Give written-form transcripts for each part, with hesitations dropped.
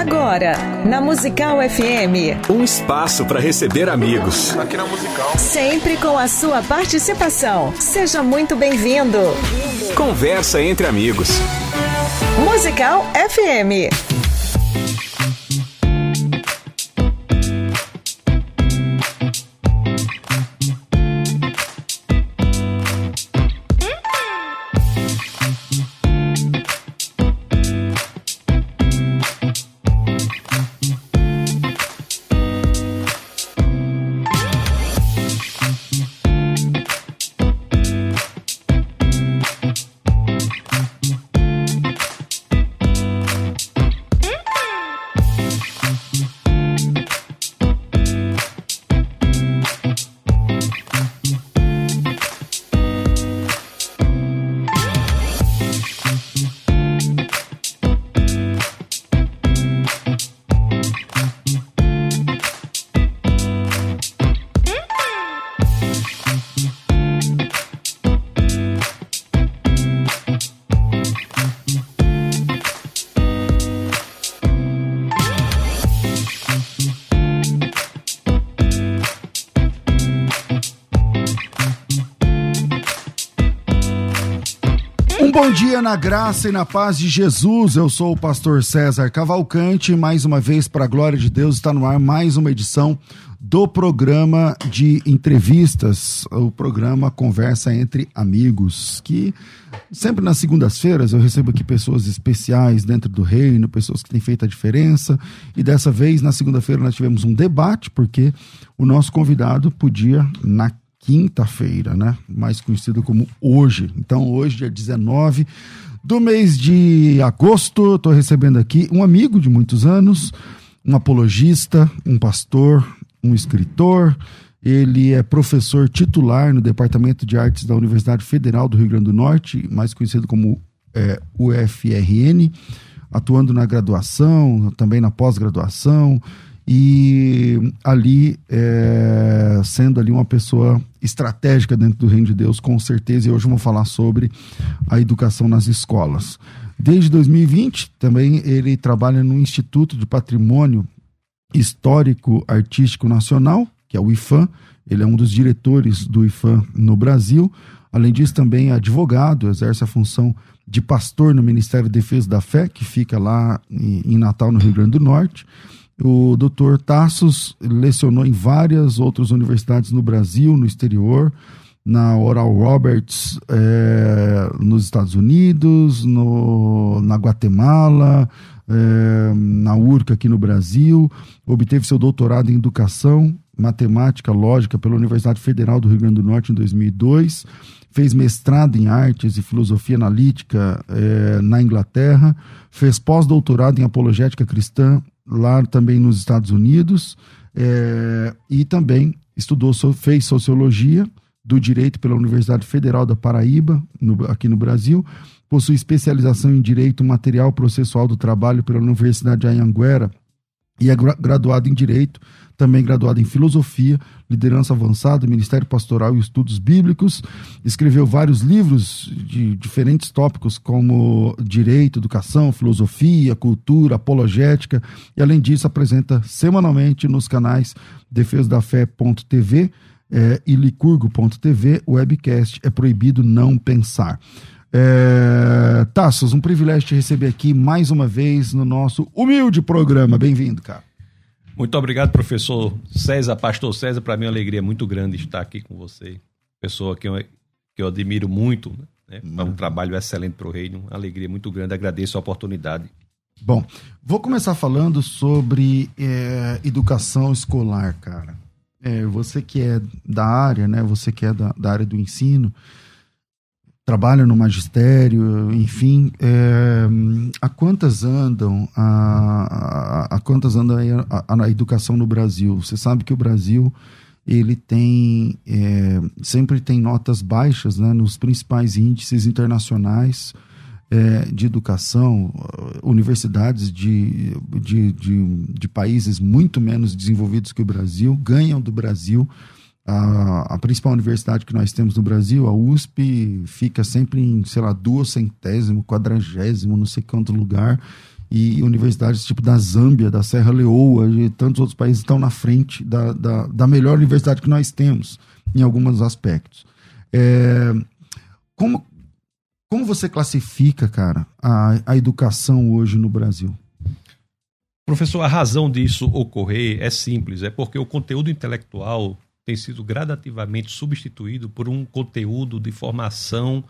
Agora, na Musical FM, um espaço para receber amigos. Aqui na Musical. Sempre com a sua participação. Seja muito bem-vindo. Conversa entre amigos. Musical FM. Bom dia na graça e na paz de Jesus, eu sou o pastor César Cavalcante, mais uma vez para a glória de Deus está no ar mais uma edição do programa de entrevistas, o programa Conversa Entre Amigos, que sempre nas segundas-feiras eu recebo aqui pessoas especiais dentro do reino, pessoas que têm feito a diferença, e dessa vez na segunda-feira nós tivemos um debate, porque o nosso convidado podia na quinta-feira, né? Mais conhecido como hoje. Então, hoje, dia 19 do mês de agosto, estou recebendo aqui um amigo de muitos anos, um apologista, um pastor, um escritor. Ele é professor titular no Departamento de Artes da Universidade Federal do Rio Grande do Norte, mais conhecido como UFRN, atuando na graduação, também na pós-graduação, e ali sendo ali uma pessoa estratégica dentro do reino de Deus, com certeza, e hoje vamos falar sobre a educação nas escolas. Desde 2020 também ele trabalha no Instituto de Patrimônio Histórico Artístico Nacional, que é o IPHAN. Ele é um dos diretores do IPHAN no Brasil. Além disso, também é advogado, exerce a função de pastor no Ministério de Defesa da Fé, que fica lá em Natal, no Rio Grande do Norte. O doutor Tassos lecionou em várias outras universidades no Brasil, no exterior, na Oral Roberts, nos Estados Unidos, na Guatemala, na URCA aqui no Brasil. Obteve seu doutorado em Educação, Matemática, Lógica pela Universidade Federal do Rio Grande do Norte em 2002. Fez mestrado em Artes e Filosofia Analítica na Inglaterra. Fez pós-doutorado em Apologética Cristã lá também nos Estados Unidos, e também estudou, fez Sociologia do Direito pela Universidade Federal da Paraíba, aqui no Brasil. Possui especialização em Direito Material Processual do Trabalho pela Universidade de Anhanguera e é graduado em Direito, também graduado em Filosofia, Liderança Avançada, Ministério Pastoral e Estudos Bíblicos. Escreveu vários livros de diferentes tópicos, como Direito, Educação, Filosofia, Cultura, Apologética, e além disso apresenta semanalmente nos canais Defesadafé.tv e Licurgo.tv o webcast É Proibido Não Pensar. Tassos, um privilégio te receber aqui mais uma vez no nosso humilde programa. Bem-vindo, cara. Muito obrigado, professor César, pastor César. Para mim é uma alegria muito grande estar aqui com você. Pessoa que eu admiro muito, né? É um trabalho excelente para o reino. Uma alegria muito grande. Agradeço a oportunidade. Bom, vou começar falando sobre educação escolar, cara. Você que é da área, né? Você que é da área do ensino, trabalha no magistério, enfim, a quantas anda a educação no Brasil? Você sabe que o Brasil ele tem sempre tem notas baixas, né, nos principais índices internacionais de educação. Universidades de países muito menos desenvolvidos que o Brasil ganham do Brasil. A principal universidade que nós temos no Brasil, a USP, fica sempre em, sei lá, 220º, 40º, não sei quanto lugar, e universidades tipo da Zâmbia, da Serra Leoa e tantos outros países estão na frente da melhor universidade que nós temos em alguns aspectos. Como você classifica, cara, a educação hoje no Brasil? Professor, a razão disso ocorrer é simples, é porque o conteúdo intelectual tem sido gradativamente substituído por um conteúdo de formação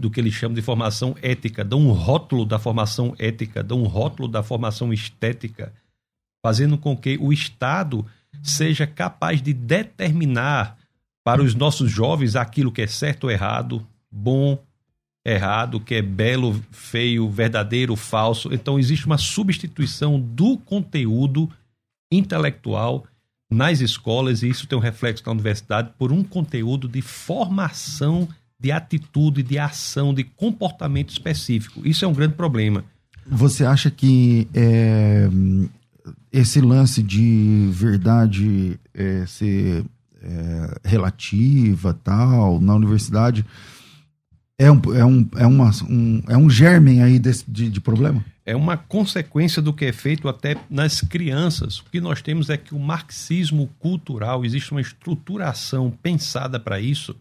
do que eles chamam de formação ética, dão um rótulo da formação ética, dão um rótulo da formação estética, fazendo com que o Estado seja capaz de determinar para os nossos jovens aquilo que é certo ou errado, bom, errado, que é belo, feio, verdadeiro, falso. Então existe uma substituição do conteúdo intelectual nas escolas, e isso tem um reflexo na universidade, por um conteúdo de formação de atitude, de ação, de comportamento específico. Isso é um grande problema. Você acha que esse lance de verdade ser relativa, tal, na universidade, é um germen aí de problema? É uma consequência do que é feito até nas crianças. O que nós temos é que o marxismo cultural, existe uma estruturação pensada para isso,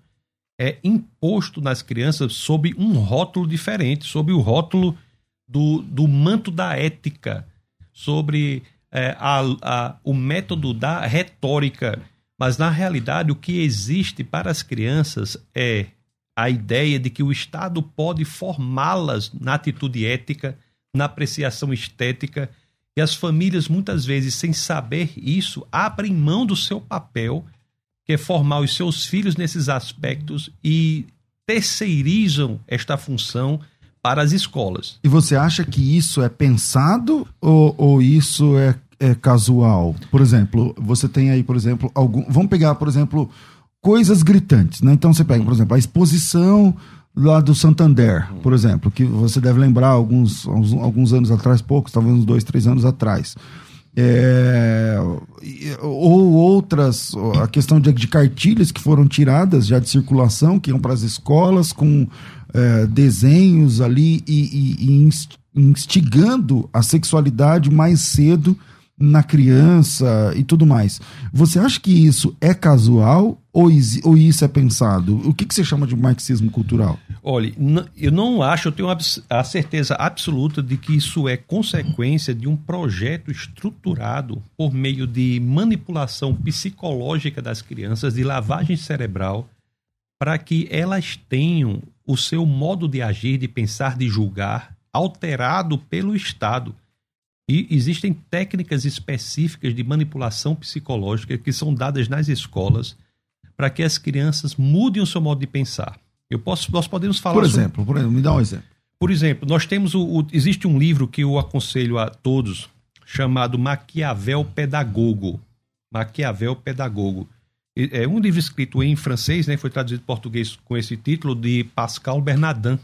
é imposto nas crianças sob um rótulo diferente, sob o rótulo do manto da ética, sobre o método da retórica. Mas, na realidade, o que existe para as crianças é a ideia de que o Estado pode formá-las na atitude ética, na apreciação estética, e as famílias, muitas vezes, sem saber isso, abrem mão do seu papel, que é formar os seus filhos nesses aspectos, e terceirizam esta função para as escolas. E você acha que isso é pensado ou isso é casual? Por exemplo, você tem aí, por exemplo, vamos pegar, por exemplo, coisas gritantes, né? Então você pega, por exemplo, a exposição lá do Santander, por exemplo, que você deve lembrar alguns anos atrás, poucos, talvez uns 2-3 anos atrás. Ou outras, a questão de cartilhas que foram tiradas já de circulação, que iam para as escolas com desenhos ali e instigando a sexualidade mais cedo na criança e tudo mais. Você acha que isso é casual ou isso é pensado? O que você chama de marxismo cultural? Olha, eu não acho, eu tenho a certeza absoluta de que isso é consequência de um projeto estruturado por meio de manipulação psicológica das crianças, de lavagem cerebral, para que elas tenham o seu modo de agir, de pensar, de julgar, alterado pelo Estado. E existem técnicas específicas de manipulação psicológica que são dadas nas escolas para que as crianças mudem o seu modo de pensar. Nós podemos falar... Por exemplo, me dá um exemplo. Por exemplo, nós temos existe um livro que eu aconselho a todos, chamado Maquiavel Pedagogo. Maquiavel Pedagogo. É um livro escrito em francês, né, foi traduzido em português com esse título, de Pascal Bernardin.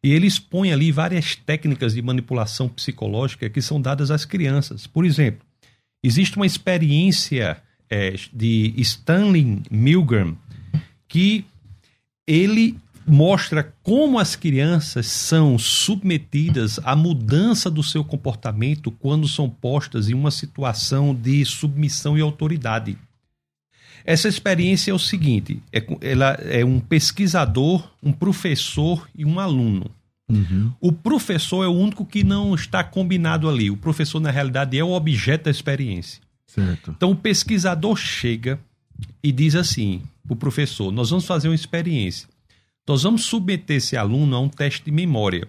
E ele expõe ali várias técnicas de manipulação psicológica que são dadas às crianças. Por exemplo, existe uma experiência de Stanley Milgram que ele mostra como as crianças são submetidas à mudança do seu comportamento quando são postas em uma situação de submissão e autoridade. Essa experiência é o seguinte, ela é um pesquisador, um professor e um aluno. Uhum. O professor é o único que não está combinado ali. O professor, na realidade, é o objeto da experiência. Certo. Então, o pesquisador chega e diz assim, o professor, nós vamos fazer uma experiência. Nós vamos submeter esse aluno a um teste de memória.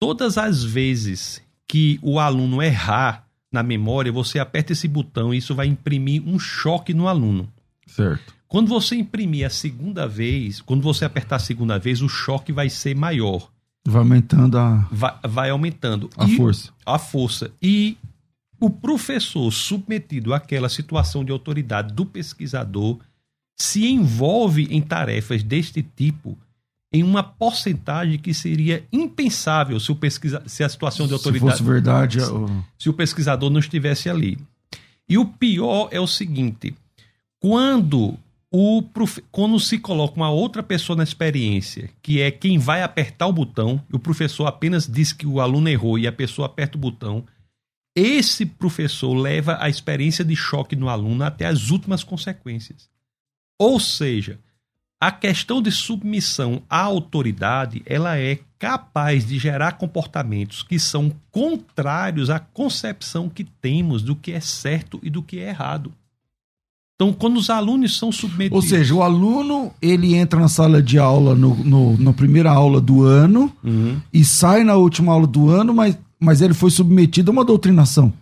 Todas as vezes que o aluno errar na memória, você aperta esse botão e isso vai imprimir um choque no aluno. Certo. Quando você imprimir a segunda vez, quando você apertar a segunda vez, o choque vai ser maior. Vai aumentando a... Vai aumentando. A força. E o professor submetido àquela situação de autoridade do pesquisador se envolve em tarefas deste tipo em uma porcentagem que seria impensável se a situação de autoridade... Se fosse verdade... Se o pesquisador não estivesse ali. E o pior é o seguinte... Quando Quando se coloca uma outra pessoa na experiência, que é quem vai apertar o botão, e o professor apenas diz que o aluno errou e a pessoa aperta o botão, esse professor leva a experiência de choque no aluno até as últimas consequências. Ou seja, a questão de submissão à autoridade, ela é capaz de gerar comportamentos que são contrários à concepção que temos do que é certo e do que é errado. Então, quando os alunos são submetidos... Ou seja, o aluno, ele entra na sala de aula na primeira aula do ano e sai na última aula do ano, mas ele foi submetido a uma doutrinação.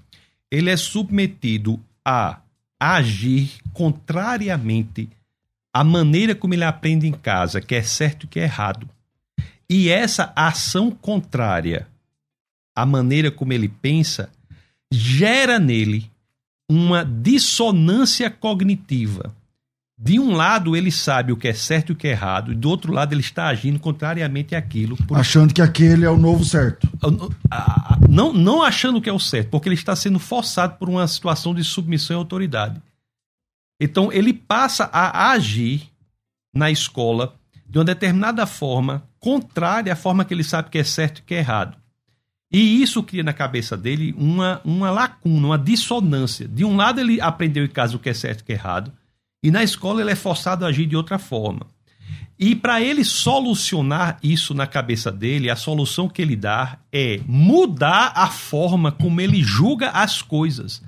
Ele é submetido a agir contrariamente à maneira como ele aprende em casa, que é certo e que é errado. E essa ação contrária à maneira como ele pensa gera nele uma dissonância cognitiva. De um lado, ele sabe o que é certo e o que é errado, e do outro lado, ele está agindo contrariamente àquilo. Achando que aquele é o novo certo. Não achando que é o certo, porque ele está sendo forçado por uma situação de submissão à autoridade. Então, ele passa a agir na escola de uma determinada forma, contrária à forma que ele sabe que é certo e que é errado. E isso cria na cabeça dele uma lacuna, uma dissonância. De um lado ele aprendeu em casa o que é certo e o que é errado, e na escola ele é forçado a agir de outra forma. E para ele solucionar isso na cabeça dele, a solução que ele dá é mudar a forma como ele julga as coisas.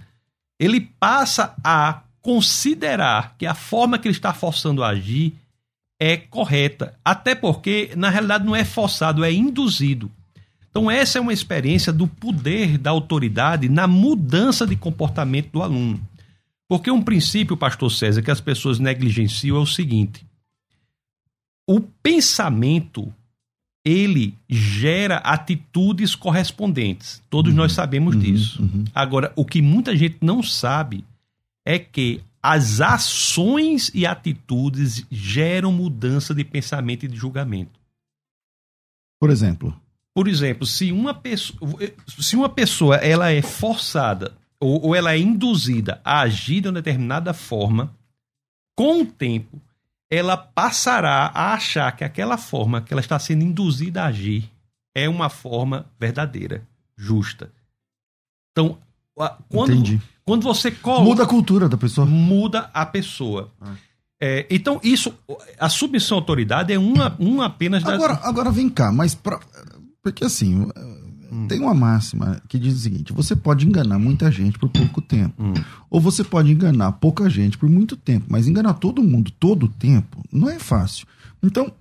Ele passa a considerar que a forma que ele está forçando a agir é correta. Até porque, na realidade, não é forçado, é induzido. Então, essa é uma experiência do poder da autoridade na mudança de comportamento do aluno. Porque um princípio, pastor César, que as pessoas negligenciam é o seguinte: o pensamento, ele gera atitudes correspondentes. Todos nós sabemos disso. Agora, o que muita gente não sabe é que as ações e atitudes geram mudança de pensamento e de julgamento. Por exemplo, se uma pessoa ela é forçada ou ela é induzida a agir de uma determinada forma, com o tempo ela passará a achar que aquela forma que ela está sendo induzida a agir é uma forma verdadeira, justa. Então, quando você coloca... Muda a cultura da pessoa. Muda a pessoa. Então, isso, a submissão à autoridade é uma apenas... Agora vem cá, mas... Porque assim, tem uma máxima que diz o seguinte: você pode enganar muita gente por pouco tempo, ou você pode enganar pouca gente por muito tempo, mas enganar todo mundo todo o tempo não é fácil. Então,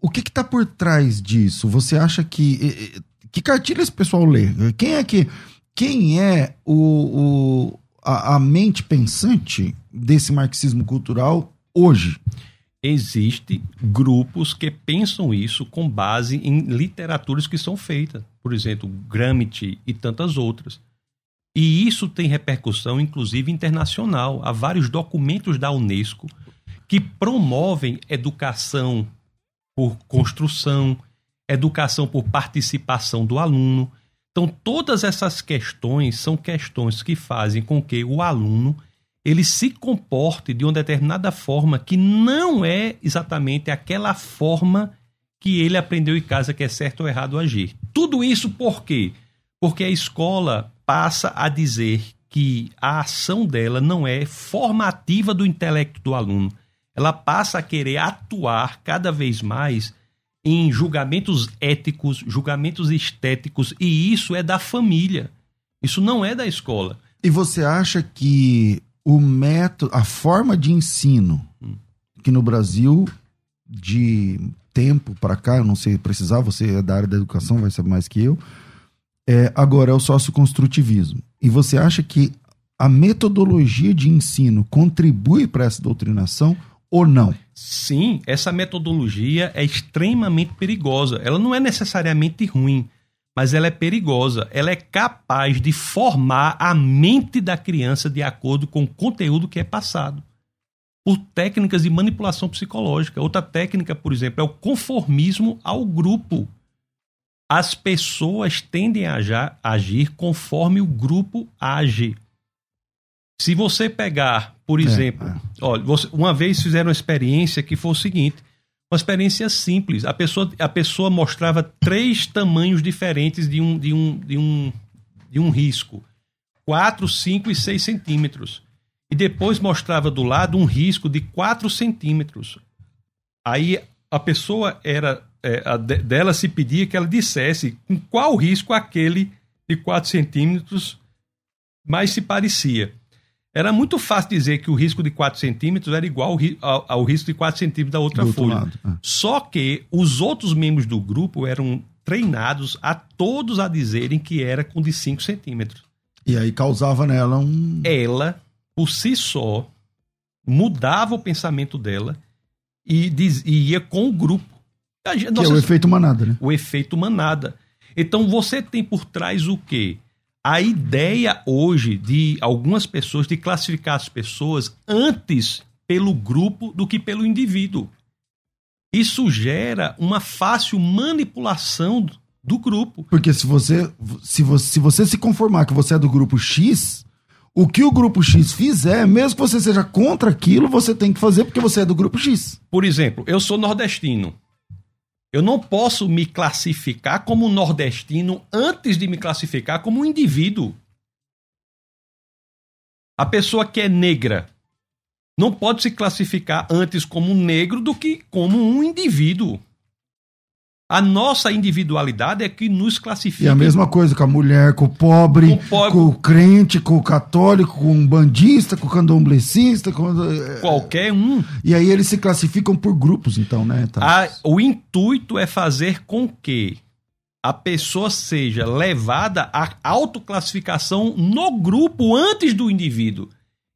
o que está por trás disso? Você acha que... Que cartilha esse pessoal lê? Quem é a mente pensante desse marxismo cultural hoje? Existem grupos que pensam isso com base em literaturas que são feitas, por exemplo, Gramsci e tantas outras. E isso tem repercussão, inclusive, internacional. Há vários documentos da Unesco que promovem educação por construção, educação por participação do aluno. Então, todas essas questões são questões que fazem com que o aluno ele se comporte de uma determinada forma que não é exatamente aquela forma que ele aprendeu em casa, que é certo ou errado agir. Tudo isso por quê? Porque a escola passa a dizer que a ação dela não é formativa do intelecto do aluno. Ela passa a querer atuar cada vez mais em julgamentos éticos, julgamentos estéticos, e isso é da família. Isso não é da escola. E você acha que o método, a forma de ensino, que no Brasil, de tempo para cá, eu não sei precisar, você é da área da educação, vai saber mais que eu, agora é o socioconstrutivismo. E você acha que a metodologia de ensino contribui para essa doutrinação ou não? Sim, essa metodologia é extremamente perigosa. Ela não é necessariamente ruim, mas ela é perigosa. Ela é capaz de formar a mente da criança de acordo com o conteúdo que é passado, por técnicas de manipulação psicológica. Outra técnica, por exemplo, é o conformismo ao grupo. As pessoas tendem a agir conforme o grupo age. Se você pegar, por exemplo, olha, uma vez fizeram uma experiência que foi o seguinte, uma experiência simples, a pessoa mostrava 3 tamanhos diferentes de um risco, 4, 5 e 6 centímetros, e depois mostrava do lado um risco de 4 centímetros. Aí a pessoa dela se pedia que ela dissesse com qual risco aquele de 4 centímetros mais se parecia. Era muito fácil dizer que o risco de 4 centímetros era igual ao risco de 4 centímetros da outra folha. Só que os outros membros do grupo eram treinados a todos a dizerem que era com de 5 centímetros. E aí causava nela um... Ela, por si só, mudava o pensamento dela e ia com o grupo. Que é o efeito manada, né? O efeito manada. Então você tem por trás o quê? A ideia hoje de algumas pessoas de classificar as pessoas antes pelo grupo do que pelo indivíduo. Isso gera uma fácil manipulação do grupo. Porque se você se conformar que você é do grupo X, o que o grupo X fizer, mesmo que você seja contra aquilo, você tem que fazer porque você é do grupo X. Por exemplo, eu sou nordestino. Eu não posso me classificar como nordestino antes de me classificar como um indivíduo. A pessoa que é negra não pode se classificar antes como um negro do que como um indivíduo. A nossa individualidade é que nos classifica. E a mesma coisa com a mulher, com o pobre, com o crente, com o católico, com o bandista, com o candomblecista. Qualquer um. E aí eles se classificam por grupos, então, né? O intuito é fazer com que a pessoa seja levada à autoclassificação no grupo antes do indivíduo.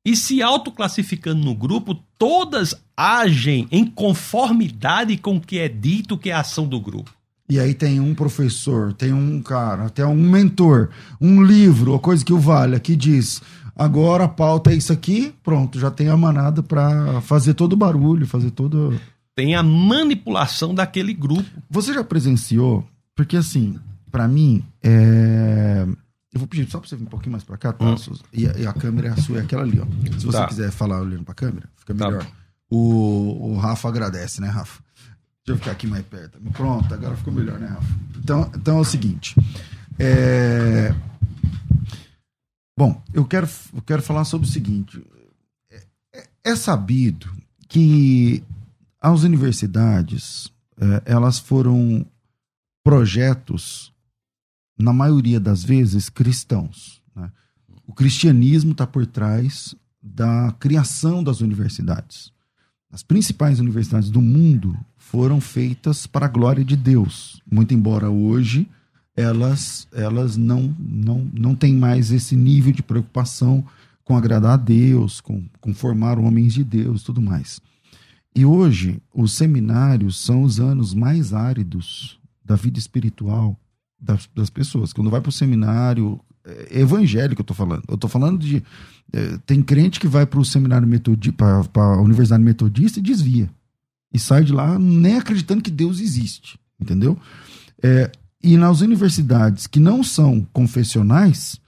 E se autoclassificando no grupo, todas agem em conformidade com o que é dito, que é a ação do grupo. E aí tem um professor, tem um cara, tem um mentor, um livro, a coisa que o valha, que diz, agora a pauta é isso aqui, pronto, já tem a manada para fazer todo o barulho, fazer todo... Tem a manipulação daquele grupo. Você já presenciou? Porque assim, para mim, eu vou pedir só para você vir um pouquinho mais para cá, tá? E a câmera é a sua, é aquela ali, ó. Se você quiser falar olhando para a câmera, fica melhor. Tá. O Rafa agradece, né, Rafa? Deixa eu ficar aqui mais perto. Pronto, agora ficou melhor, né, Rafa? Então é o seguinte. Bom, eu quero falar sobre o seguinte. É sabido que as universidades, elas foram projetos, na maioria das vezes, cristãos, né? O cristianismo está por trás da criação das universidades. As principais universidades do mundo foram feitas para a glória de Deus, muito embora hoje elas não têm mais esse nível de preocupação com agradar a Deus, com formar homens de Deus e tudo mais. E hoje os seminários são os anos mais áridos da vida espiritual das pessoas. Quando vai para o seminário evangélico, eu estou falando de... tem crente que vai para o seminário metodista, para a Universidade Metodista, e desvia e sai de lá nem acreditando que Deus existe, entendeu? E nas universidades que não são confessionais,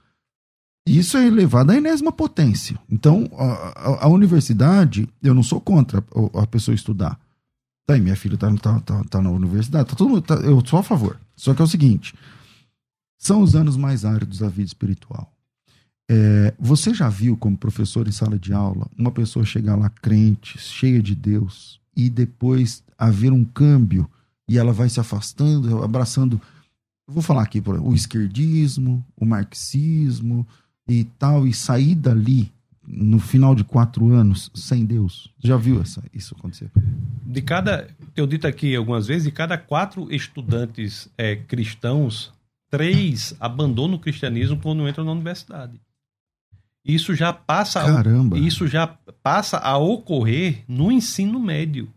isso é elevado à enésima potência. Então a universidade, eu não sou contra a pessoa estudar, tá aí, minha filha tá na universidade, tá todo mundo, eu sou a favor. Só que é o seguinte, são os anos mais áridos da vida espiritual. Você já viu, como professor em sala de aula, uma pessoa chegar lá crente, cheia de Deus, e depois haver um câmbio e ela vai se afastando, abraçando, eu vou falar aqui, por exemplo, o esquerdismo, o marxismo e tal, e sair dali no final de 4 anos sem Deus? Já viu isso acontecer? Tenho dito aqui algumas vezes, de cada 4 estudantes cristãos, 3 abandonam o cristianismo quando entram na universidade. Isso já passa a ocorrer no ensino médio.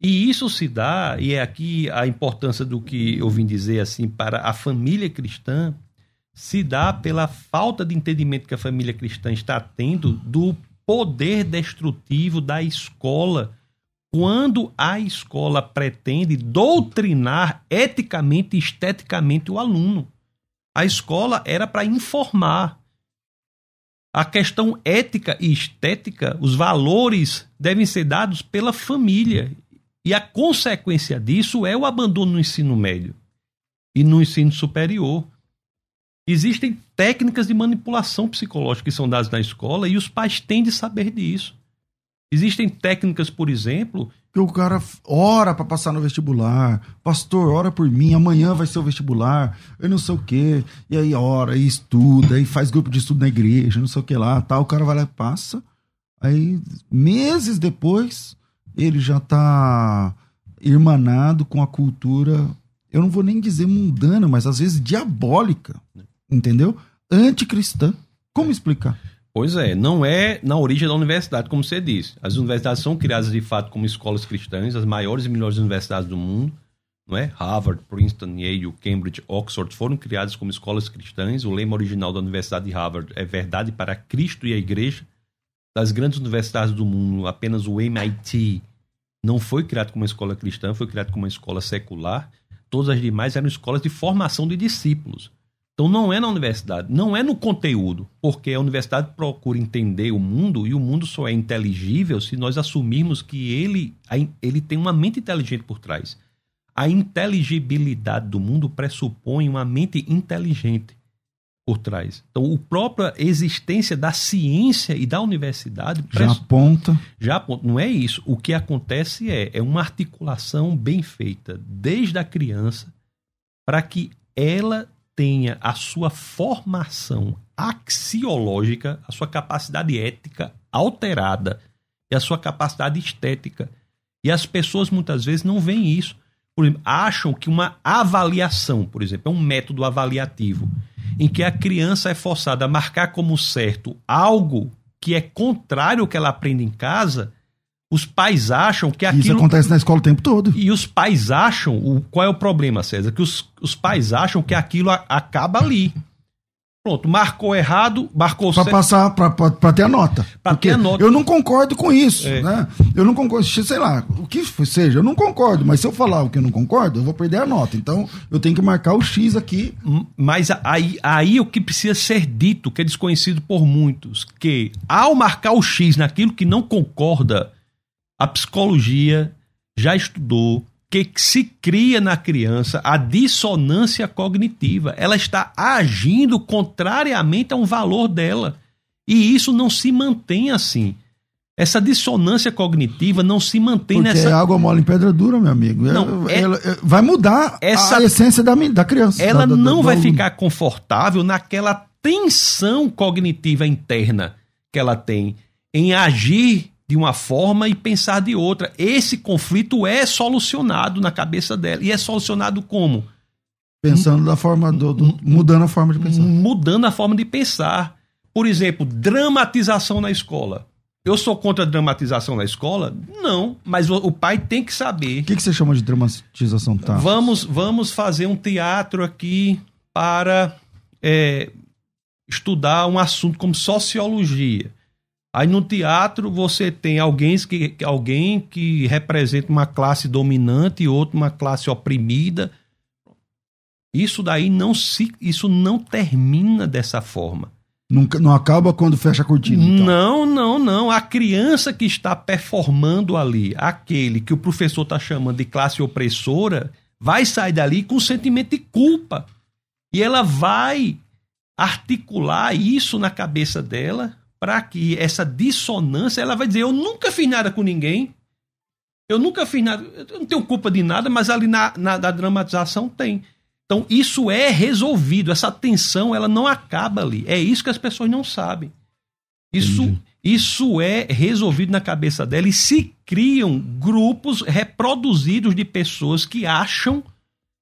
E isso se dá, e é aqui a importância do que eu vim dizer assim, para a família cristã, se dá pela falta de entendimento que a família cristã está tendo do poder destrutivo da escola, quando a escola pretende doutrinar eticamente e esteticamente o aluno. A escola era para informar. A questão ética e estética, os valores devem ser dados pela família. E a consequência disso é o abandono no ensino médio e no ensino superior. Existem técnicas de manipulação psicológica que são dadas na escola e os pais têm de saber disso. Existem técnicas, por exemplo... Que o cara ora para passar no vestibular. Pastor, ora por mim, amanhã vai ser o vestibular, eu não sei o quê. E aí ora, e estuda, e faz grupo de estudo na igreja, não sei o que lá, tal. O cara vai lá e passa. Aí, meses depois, ele já tá irmanado com a cultura, eu não vou nem dizer mundana, mas às vezes diabólica, entendeu? Anticristã. Como explicar? Pois é, não é na origem da universidade, como você disse. As universidades são criadas, de fato, como escolas cristãs, as maiores e melhores universidades do mundo, não é? Harvard, Princeton, Yale, Cambridge, Oxford foram criadas como escolas cristãs. O lema original da Universidade de Harvard é verdade para Cristo e a Igreja. Das grandes universidades do mundo, apenas o MIT não foi criado como uma escola cristã, foi criado como uma escola secular. Todas as demais eram escolas de formação de discípulos. Então não é na universidade, não é no conteúdo, porque a universidade procura entender o mundo e o mundo só é inteligível se nós assumirmos que ele tem uma mente inteligente por trás. A inteligibilidade do mundo pressupõe uma mente inteligente por trás. Então a própria existência da ciência e da universidade... Já aponta. Não é isso. O que acontece é uma articulação bem feita desde a criança para que ela... tenha a sua formação axiológica, a sua capacidade ética alterada e a sua capacidade estética. E as pessoas muitas vezes não veem isso. Por exemplo, acham que uma avaliação, por exemplo, é um método avaliativo em que a criança é forçada a marcar como certo algo que é contrário ao que ela aprende em casa. Os pais acham que aquilo... Isso acontece na escola o tempo todo. E os pais acham... Qual é o problema, César? Que os pais acham que aquilo acaba ali. Pronto, marcou errado, marcou certo. Para passar, para ter a nota. Para ter a nota. Eu não concordo com isso, né? Eu não concordo, sei lá, o que seja, eu não concordo, mas se eu falar o que eu não concordo, eu vou perder a nota. Então, eu tenho que marcar o X aqui. Mas aí o que precisa ser dito, que é desconhecido por muitos, que ao marcar o X naquilo que não concorda, a psicologia já estudou que se cria na criança a dissonância cognitiva. Ela está agindo contrariamente a um valor dela. E isso não se mantém assim. Essa dissonância cognitiva não se mantém porque nessa... Porque é água mole em pedra dura, meu amigo. Não, ela vai mudar a essência da criança. Ela não vai ficar confortável naquela tensão cognitiva interna que ela tem em agir de uma forma e pensar de outra. Esse conflito é solucionado na cabeça dela. E é solucionado como? Pensando da forma mudando a forma de pensar. Mudando a forma de pensar. Por exemplo, dramatização na escola. Eu sou contra a dramatização na escola? Não, mas o pai tem que saber. O que você chama de dramatização? Tá? Vamos fazer um teatro aqui para estudar um assunto como sociologia. Aí no teatro você tem alguém que representa uma classe dominante e outro uma classe oprimida. Isso daí não termina dessa forma. Nunca, não acaba quando fecha a cortina. Então. Não. A criança que está performando ali, aquele que o professor está chamando de classe opressora, vai sair dali com um sentimento de culpa. E ela vai articular isso na cabeça dela, para que essa dissonância, ela vai dizer, eu nunca fiz nada com ninguém, eu não tenho culpa de nada, mas ali na dramatização tem. Então isso é resolvido, essa tensão ela não acaba ali, é isso que as pessoas não sabem. Isso é resolvido na cabeça dela e se criam grupos reproduzidos de pessoas que acham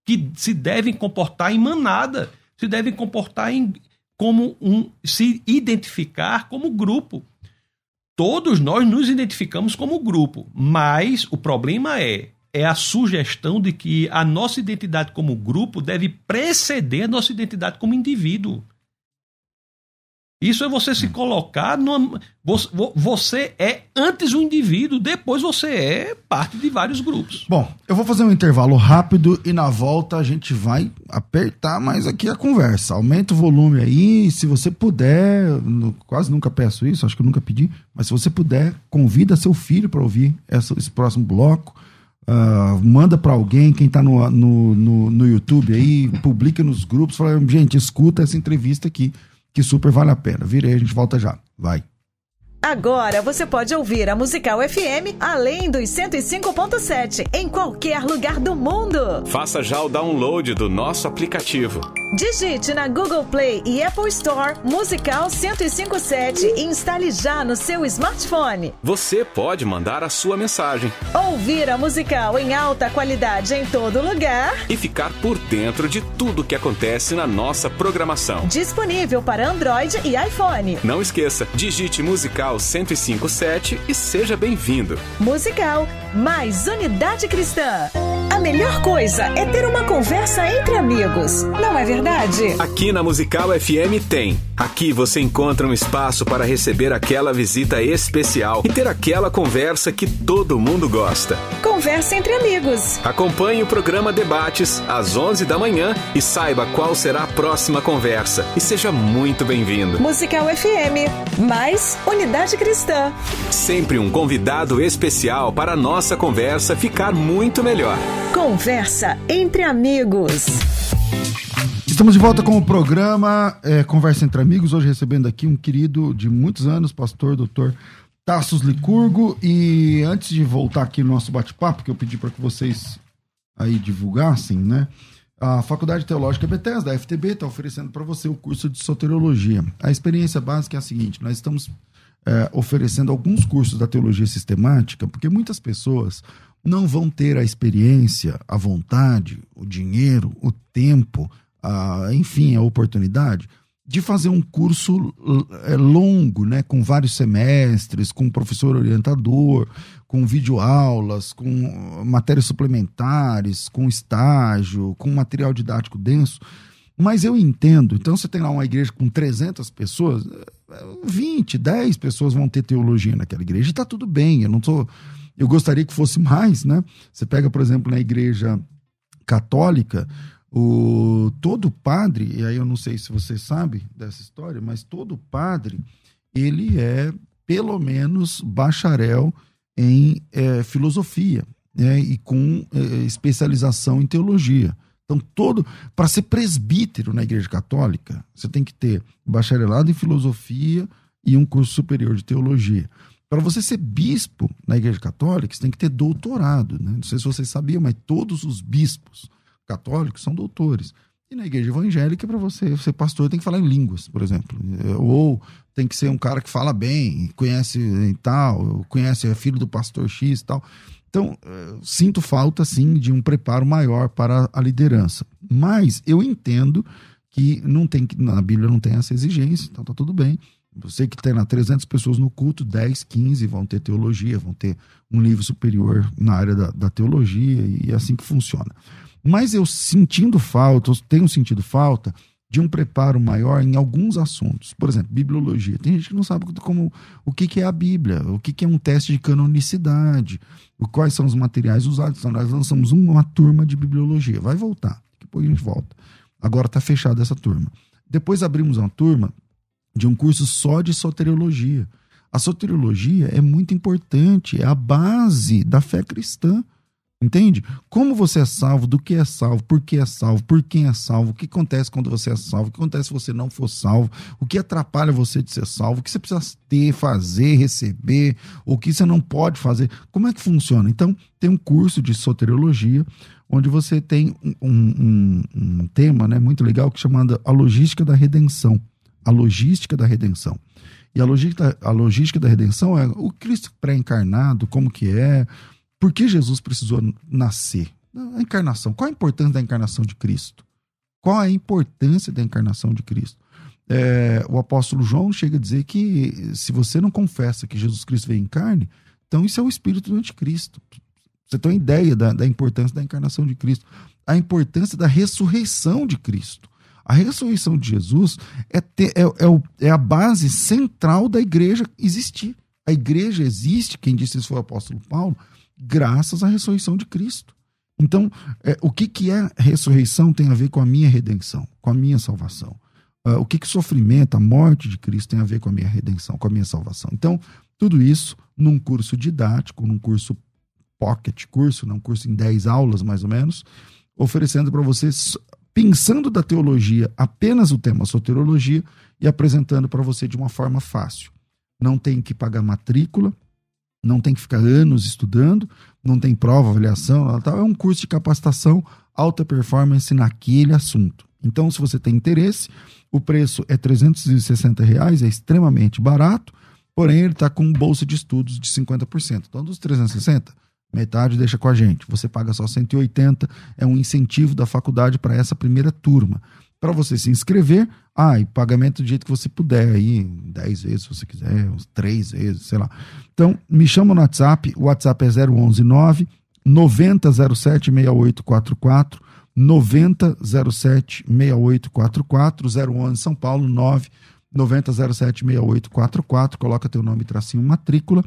que se devem comportar em manada, se devem comportar se identificar como grupo. Todos nós nos identificamos como grupo, mas o problema é a sugestão de que a nossa identidade como grupo deve preceder a nossa identidade como indivíduo. Isso é você se colocar numa... Você é antes um indivíduo, depois você é parte de vários grupos. Bom, eu vou fazer um intervalo rápido e na volta a gente vai apertar mais aqui a conversa. Aumenta o volume aí, se você puder, quase nunca peço isso, acho que eu nunca pedi, mas se você puder, convida seu filho para ouvir esse próximo bloco. Manda para alguém, quem tá no YouTube aí, publica nos grupos, fala, gente, escuta essa entrevista aqui, que super vale a pena. Vira aí, a gente volta já. Vai. Agora você pode ouvir a Musical FM além dos 105.7 em qualquer lugar do mundo. Faça já o download do nosso aplicativo. Digite na Google Play e Apple Store Musical 105.7 e instale já no seu smartphone. Você pode mandar a sua mensagem, ouvir a Musical em alta qualidade em todo lugar e ficar por dentro de tudo que acontece na nossa programação. Disponível para Android e iPhone. Não esqueça, digite Musical 105.7 e seja bem-vindo. Musical, mais unidade cristã. A melhor coisa é ter uma conversa entre amigos, não é verdade? Aqui na Musical FM tem. Aqui você encontra um espaço para receber aquela visita especial e ter aquela conversa que todo mundo gosta. Conversa entre amigos. Acompanhe o programa Debates às 11 da manhã e saiba qual será a próxima conversa. E seja muito bem-vindo. Musical FM, mais unidade cristã. Sempre um convidado especial para a nossa conversa ficar muito melhor. Conversa entre amigos. Estamos de volta com o programa Conversa entre Amigos, hoje recebendo aqui um querido de muitos anos, pastor, doutor Tassos Licurgo. E antes de voltar aqui no nosso bate-papo, que eu pedi para que vocês aí divulgassem, né? A Faculdade Teológica Bethesda, a FTB, está oferecendo para você o curso de soteriologia. A experiência básica é a seguinte: nós estamos oferecendo alguns cursos da teologia sistemática, porque muitas pessoas não vão ter a experiência, a vontade, o dinheiro, o tempo, enfim, a oportunidade de fazer um curso longo, né, com vários semestres, com professor orientador, com videoaulas, com matérias suplementares, com estágio, com material didático denso. Mas eu entendo, então você tem lá uma igreja com 300 pessoas, 20, 10 pessoas vão ter teologia naquela igreja, e tá tudo bem, eu gostaria que fosse mais, né? Você pega, por exemplo, na igreja católica, todo padre, e aí eu não sei se você sabe dessa história, mas todo padre, ele é, pelo menos, bacharel em filosofia, né? E com especialização em teologia. Então, para ser presbítero na igreja católica, você tem que ter bacharelado em filosofia e um curso superior de teologia. Para você ser bispo na igreja católica, você tem que ter doutorado, né? Não sei se vocês sabiam, mas todos os bispos católicos são doutores. E na igreja evangélica, para você ser pastor, tem que falar em línguas, por exemplo. Ou tem que ser um cara que fala bem, conhece e tal, é filho do pastor X e tal. Então, sinto falta, sim, de um preparo maior para a liderança. Mas eu entendo que na Bíblia não tem essa exigência, então tá tudo bem. Eu sei que tem lá 300 pessoas no culto, 10, 15 vão ter teologia, vão ter um nível superior na área da teologia, e é assim que funciona. Mas tenho sentido falta de um preparo maior em alguns assuntos. Por exemplo, bibliologia. Tem gente que não sabe o que é a Bíblia, o que é um teste de canonicidade, quais são os materiais usados. Então, nós lançamos uma turma de bibliologia. Vai voltar, depois a gente volta. Agora está fechada essa turma. Depois abrimos uma turma de um curso só de soteriologia. A soteriologia é muito importante, é a base da fé cristã. Entende? Como você é salvo, do que é salvo, por que é salvo, por quem é salvo, o que acontece quando você é salvo, o que acontece se você não for salvo, o que atrapalha você de ser salvo, o que você precisa ter, fazer, receber, o que você não pode fazer, como é que funciona? Então, tem um curso de soteriologia, onde você tem um tema, né, muito legal, que é chamado A Logística da Redenção. A logística da redenção. E a logística da redenção é o Cristo pré-encarnado, como que é, por que Jesus precisou nascer? A encarnação. Qual a importância da encarnação de Cristo? Qual a importância da encarnação de Cristo? O apóstolo João chega a dizer que se você não confessa que Jesus Cristo veio em carne, então isso é o espírito do anticristo. Você tem uma ideia da importância da encarnação de Cristo. A importância da ressurreição de Cristo. A ressurreição de Jesus é a base central da igreja existir. A igreja existe, quem disse isso foi o apóstolo Paulo, graças à ressurreição de Cristo. Então, o que é ressurreição tem a ver com a minha redenção, com a minha salvação. O que sofrimento, a morte de Cristo tem a ver com a minha redenção, com a minha salvação. Então, tudo isso num curso didático, num curso pocket, curso em 10 aulas, mais ou menos, oferecendo para você, pensando da teologia, apenas o tema soteriologia, e apresentando para você de uma forma fácil. Não tem que pagar matrícula, não tem que ficar anos estudando, não tem prova, avaliação, tal. É um curso de capacitação, alta performance naquele assunto. Então, se você tem interesse, o preço é R$ 360, é extremamente barato, porém ele está com bolsa de estudos de 50%. Então, dos 360, metade deixa com a gente. Você paga só 180, é um incentivo da faculdade para essa primeira turma. Para você se inscrever, e pagamento do jeito que você puder, aí 10 vezes se você quiser, uns 3 vezes, sei lá. Então, me chama no WhatsApp, o WhatsApp é 011 9 9007 6844, 9007 6844, 011 São Paulo, 9 9007 6844. Coloca teu nome, tracinho, matrícula,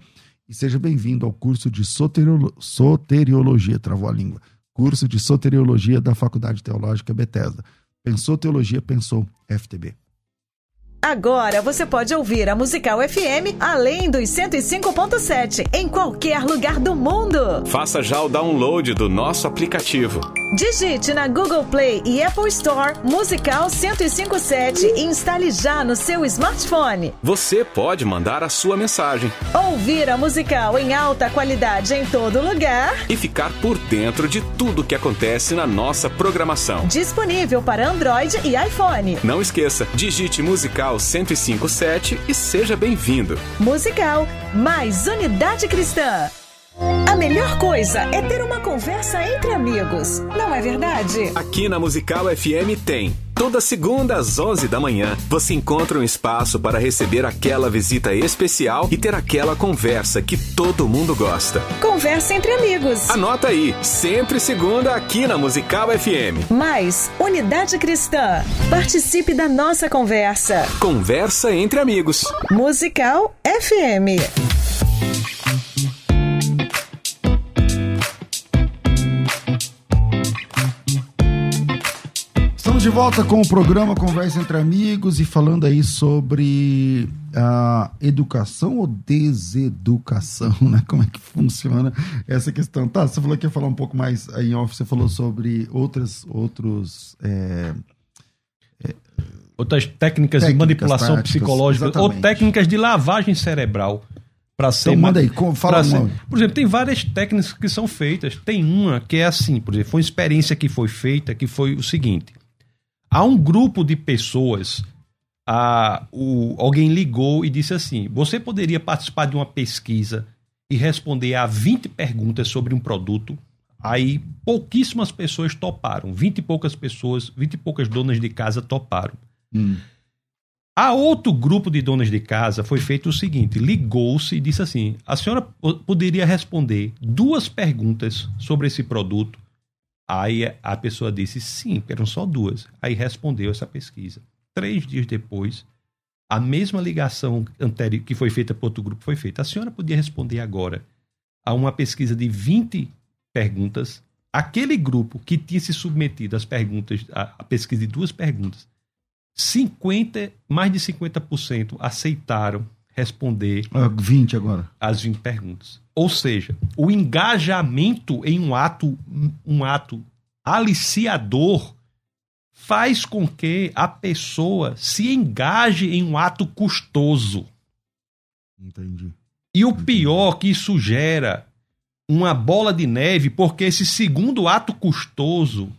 e seja bem-vindo ao curso de soteriologia, travou a língua, curso de soteriologia da Faculdade Teológica Bethesda. Pensou Teologia, pensou FTB. Agora você pode ouvir a Musical FM além dos 105.7 em qualquer lugar do mundo. Faça já o download do nosso aplicativo. Digite na Google Play e Apple Store Musical 105.7 e instale já no seu smartphone. Você pode mandar a sua mensagem, ouvir a Musical em alta qualidade em todo lugar e ficar por dentro de tudo que acontece na nossa programação. Disponível para Android e iPhone. Não esqueça, digite Musical 105.7 e seja bem-vindo. Musical, mais unidade cristã. A melhor coisa é ter uma conversa entre amigos, não é verdade? Aqui na Musical FM tem. Toda segunda às 11 da manhã, você encontra um espaço para receber aquela visita especial e ter aquela conversa que todo mundo gosta. Conversa entre amigos. Anota aí, sempre segunda aqui na Musical FM. Mais Unidade Cristã. Participe da nossa conversa. Conversa entre amigos. Musical FM. De volta com o programa Conversa Entre Amigos e falando aí sobre a educação ou deseducação, né? Como é que funciona essa questão? Tá, você falou que ia falar um pouco mais aí em off, você falou sobre outras técnicas de manipulação práticas, psicológica, exatamente. Ou técnicas de lavagem cerebral. Por exemplo, tem várias técnicas que são feitas. Tem uma que é assim, por exemplo, foi uma experiência que foi feita, que foi o seguinte. Há um grupo de pessoas, alguém ligou e disse assim, você poderia participar de uma pesquisa e responder a 20 perguntas sobre um produto? Aí pouquíssimas pessoas toparam, 20 e poucas donas de casa toparam. A outro grupo de donas de casa foi feito o seguinte, ligou-se e disse assim, a senhora poderia responder 2 perguntas sobre esse produto? Aí a pessoa disse sim, eram só 2. Aí respondeu essa pesquisa. 3 dias depois, a mesma ligação anterior que foi feita para outro grupo foi feita. A senhora podia responder agora a uma pesquisa de 20 perguntas. Aquele grupo que tinha se submetido às perguntas, à pesquisa de 2 perguntas, mais de 50% aceitaram responder 20 agora. As 20 perguntas. Ou seja, o engajamento em um ato aliciador faz com que a pessoa se engaje em um ato custoso. Entendi. E o pior, que isso gera uma bola de neve, porque esse segundo ato custoso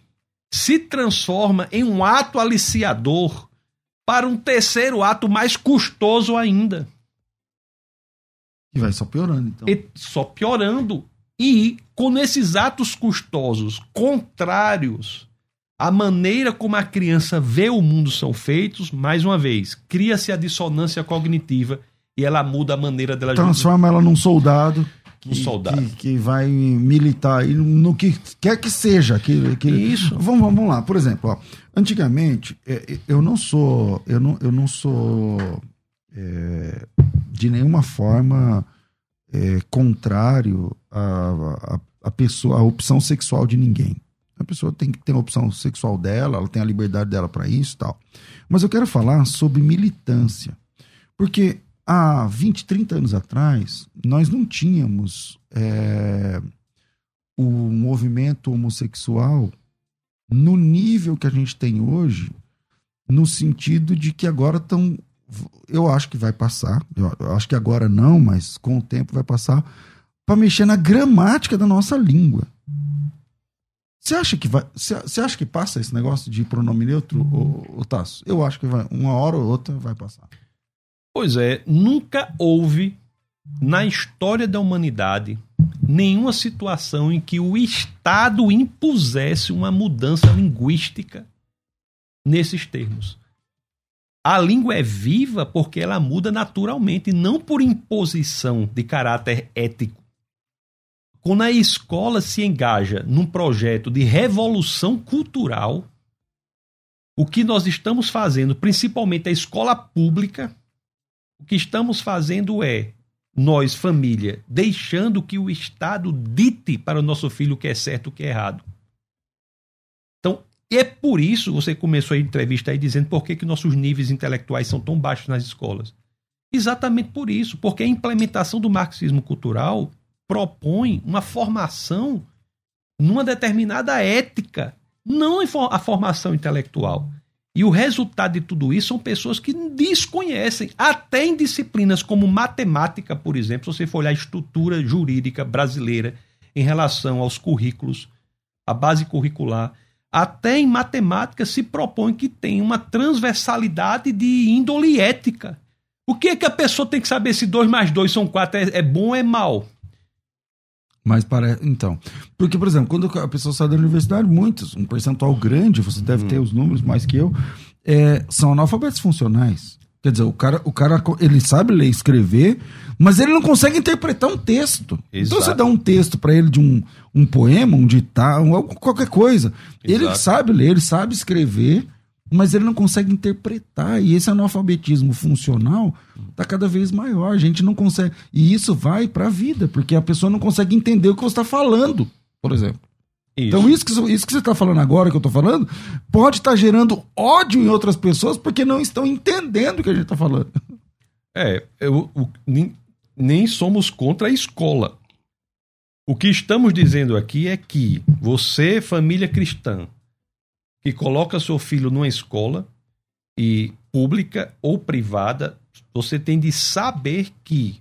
se transforma em um ato aliciador para um terceiro ato mais custoso ainda. E vai só piorando, então. E com esses atos custosos contrários à maneira como a criança vê o mundo são feitos, mais uma vez, cria-se a dissonância cognitiva e ela muda a maneira dela... Transforma ela num soldado. um soldado. Que vai militar no que quer que seja. Isso. Vamos lá, por exemplo, ó, antigamente eu não sou de nenhuma forma contrário à opção sexual de ninguém. A pessoa tem que ter a opção sexual dela, ela tem a liberdade dela para isso e tal. Mas eu quero falar sobre militância. Porque há 20, 30 anos atrás, nós não tínhamos o movimento homossexual no nível que a gente tem hoje, no sentido de que agora estão... Eu acho que vai passar, eu acho que agora não, mas com o tempo vai passar, para mexer na gramática da nossa língua. Você acha que vai? Você acha que passa esse negócio de pronome neutro, ô Tassos? Eu acho que vai, uma hora ou outra vai passar. Pois é, nunca houve na história da humanidade nenhuma situação em que o Estado impusesse uma mudança linguística nesses termos. A língua é viva porque ela muda naturalmente, não por imposição de caráter ético. Quando a escola se engaja num projeto de revolução cultural, o que nós estamos fazendo, principalmente a escola pública, o que estamos fazendo é, nós, família, deixando que o Estado dite para o nosso filho o que é certo e o que é errado. Então, é por isso, você começou a entrevista aí dizendo por que nossos níveis intelectuais são tão baixos nas escolas. Exatamente por isso, porque a implementação do marxismo cultural propõe uma formação numa determinada ética, não a formação intelectual. E o resultado de tudo isso são pessoas que desconhecem, até em disciplinas como matemática, por exemplo, se você for olhar a estrutura jurídica brasileira em relação aos currículos, a base curricular, até em matemática se propõe que tem uma transversalidade de índole ética. O que é que a pessoa tem que saber se 2 mais 2 são 4 é bom ou é mal? Mas parece. Então. Porque, por exemplo, quando a pessoa sai da universidade, muitos, um percentual grande, você deve ter os números mais que eu, são analfabetos funcionais. Quer dizer, o cara ele sabe ler e escrever, mas ele não consegue interpretar um texto. Exato. Então você dá um texto para ele de um poema, um ditado, qualquer coisa. Exato. Ele sabe ler, ele sabe escrever, mas ele não consegue interpretar. E esse analfabetismo funcional está cada vez maior. A gente não consegue... E isso vai para a vida, porque a pessoa não consegue entender o que você está falando, por exemplo. Isso. Então isso que você está falando agora, que eu estou falando, pode estar gerando ódio em outras pessoas porque não estão entendendo o que a gente está falando. Nem somos contra a escola. O que estamos dizendo aqui é que você, família cristã, que coloca seu filho numa escola, e pública ou privada, você tem de saber que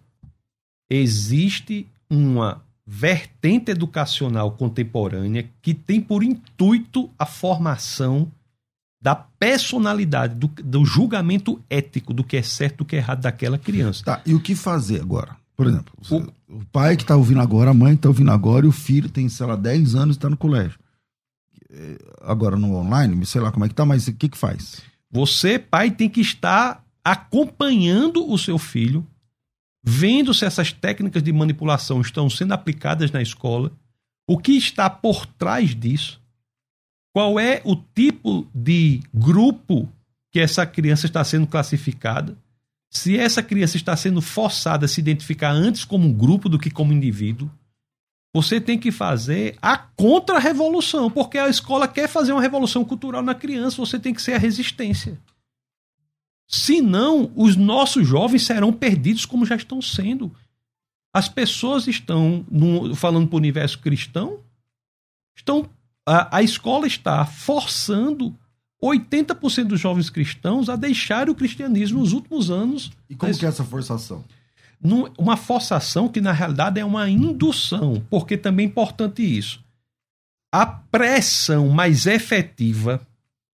existe uma vertente educacional contemporânea que tem por intuito a formação da personalidade, do julgamento ético, do que é certo e do que é errado daquela criança. Tá, e o que fazer agora? Por exemplo, o pai que está ouvindo agora, a mãe que está ouvindo agora, e o filho tem, sei lá, 10 anos e está no colégio. Agora no online, sei lá como é que tá, mas o que faz? Você, pai, tem que estar acompanhando o seu filho, vendo se essas técnicas de manipulação estão sendo aplicadas na escola, o que está por trás disso, qual é o tipo de grupo que essa criança está sendo classificada, se essa criança está sendo forçada a se identificar antes como um grupo do que como indivíduo. Você tem que fazer a contra-revolução, porque a escola quer fazer uma revolução cultural na criança, você tem que ser a resistência. Senão, os nossos jovens serão perdidos como já estão sendo. As pessoas estão, falando para o universo cristão, a escola está forçando 80% dos jovens cristãos a deixar o cristianismo nos últimos anos. E como que é essa forçação? Uma forçação que, na realidade, é uma indução, porque também é importante isso. A pressão mais efetiva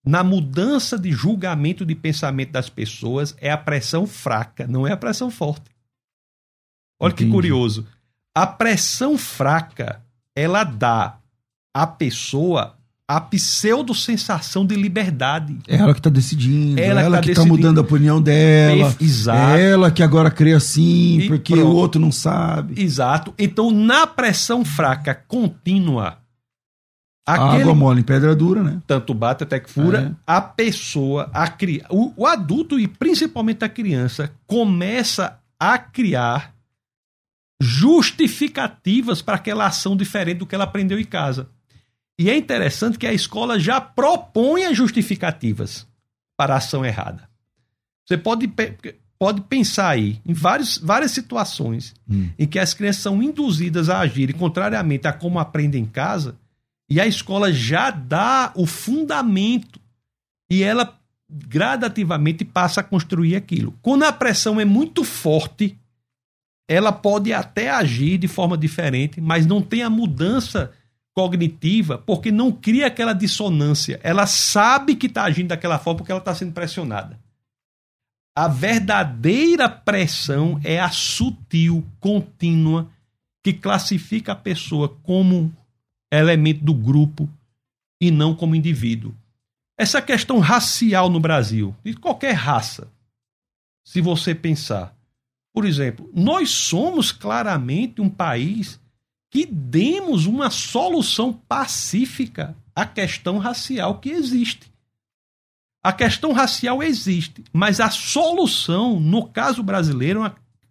na mudança de julgamento de pensamento das pessoas é a pressão fraca, não é a pressão forte. Olha que curioso. A pressão fraca, ela dá à pessoa a pseudo-sensação de liberdade. Ela que está decidindo, ela que está mudando a opinião dela. Exato. Ela que agora crê assim, e porque pronto. O outro não sabe. Exato. Então, na pressão fraca contínua, aquele, a água mole em pedra dura, né? Tanto bate até que fura. É. A pessoa, o adulto e principalmente a criança, começa a criar justificativas para aquela ação diferente do que ela aprendeu em casa. E é interessante que a escola já propõe as justificativas para a ação errada. Você pode pensar aí em várias situações em que as crianças são induzidas a agirem contrariamente a como aprendem em casa, e a escola já dá o fundamento e ela gradativamente passa a construir aquilo. Quando a pressão é muito forte, ela pode até agir de forma diferente, mas não tem a mudança cognitiva, porque não cria aquela dissonância. Ela sabe que está agindo daquela forma porque ela está sendo pressionada. A verdadeira pressão é a sutil, contínua, que classifica a pessoa como elemento do grupo e não como indivíduo. Essa questão racial no Brasil, de qualquer raça, se você pensar, por exemplo, nós somos claramente um país que demos uma solução pacífica à questão racial que existe. A questão racial existe, mas a solução, no caso brasileiro,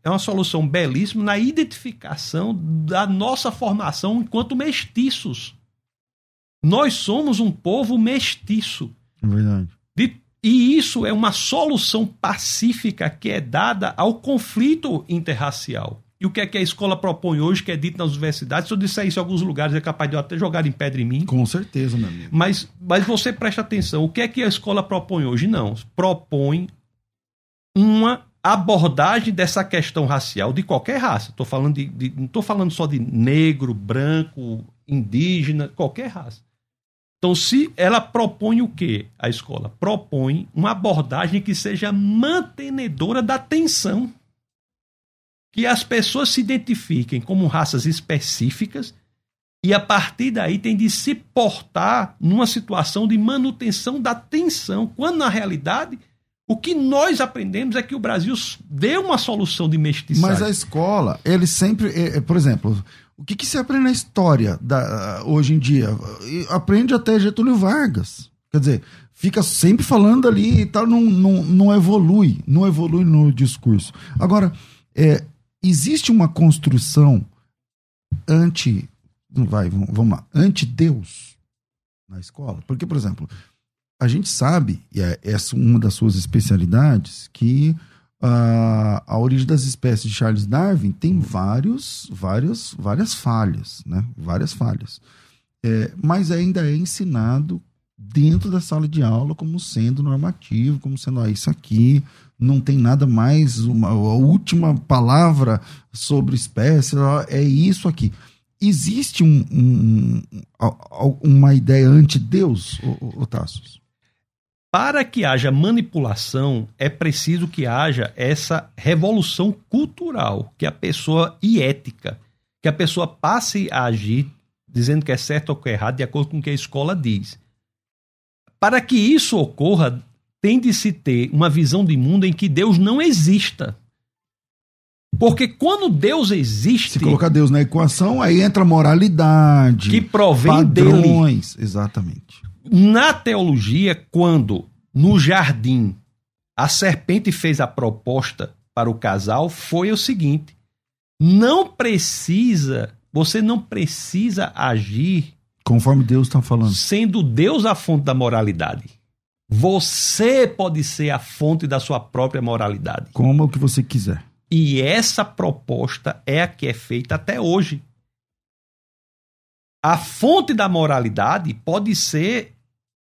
é uma solução belíssima na identificação da nossa formação enquanto mestiços. Nós somos um povo mestiço. É verdade. E isso é uma solução pacífica que é dada ao conflito interracial. E o que é que a escola propõe hoje, que é dito nas universidades? Se eu disser isso em alguns lugares, é capaz de eu até jogar em pedra em mim. Com certeza, meu amigo. Mas você presta atenção. O que é que a escola propõe hoje? Não. Propõe uma abordagem dessa questão racial de qualquer raça. Não estou falando só de negro, branco, indígena, qualquer raça. Então, se ela propõe o quê? A escola propõe uma abordagem que seja mantenedora da tensão. Que as pessoas se identifiquem como raças específicas e, a partir daí, tem de se portar numa situação de manutenção da tensão, quando, na realidade, o que nós aprendemos é que o Brasil deu uma solução de mestiçagem. Mas a escola, ele sempre... Por exemplo, o que se aprende na história hoje em dia? Aprende até Getúlio Vargas. Quer dizer, fica sempre falando ali e tal, não evolui no discurso. Agora, existe uma construção anti-Deus na escola? Porque, por exemplo, a gente sabe, e essa é uma das suas especialidades, que a origem das espécies de Charles Darwin tem várias falhas, né? Várias falhas. Mas ainda é ensinado dentro da sala de aula como sendo normativo, como sendo isso aqui... Não tem nada mais, a última palavra sobre espécie é isso aqui. Existe uma ideia anti-Deus, Tassos? Para que haja manipulação, é preciso que haja essa revolução cultural e ética, que a pessoa passe a agir dizendo que é certo ou que é errado de acordo com o que a escola diz. Para que isso ocorra, tem de se ter uma visão de mundo em que Deus não exista. Porque quando Deus existe... Se colocar Deus na equação, aí entra moralidade, que provém padrões, dele. Exatamente. Na teologia, quando no jardim a serpente fez a proposta para o casal, foi o seguinte: você não precisa agir conforme Deus está falando, sendo Deus a fonte da moralidade. Você pode ser a fonte da sua própria moralidade. Como é o que você quiser. E essa proposta é a que é feita até hoje. A fonte da moralidade pode ser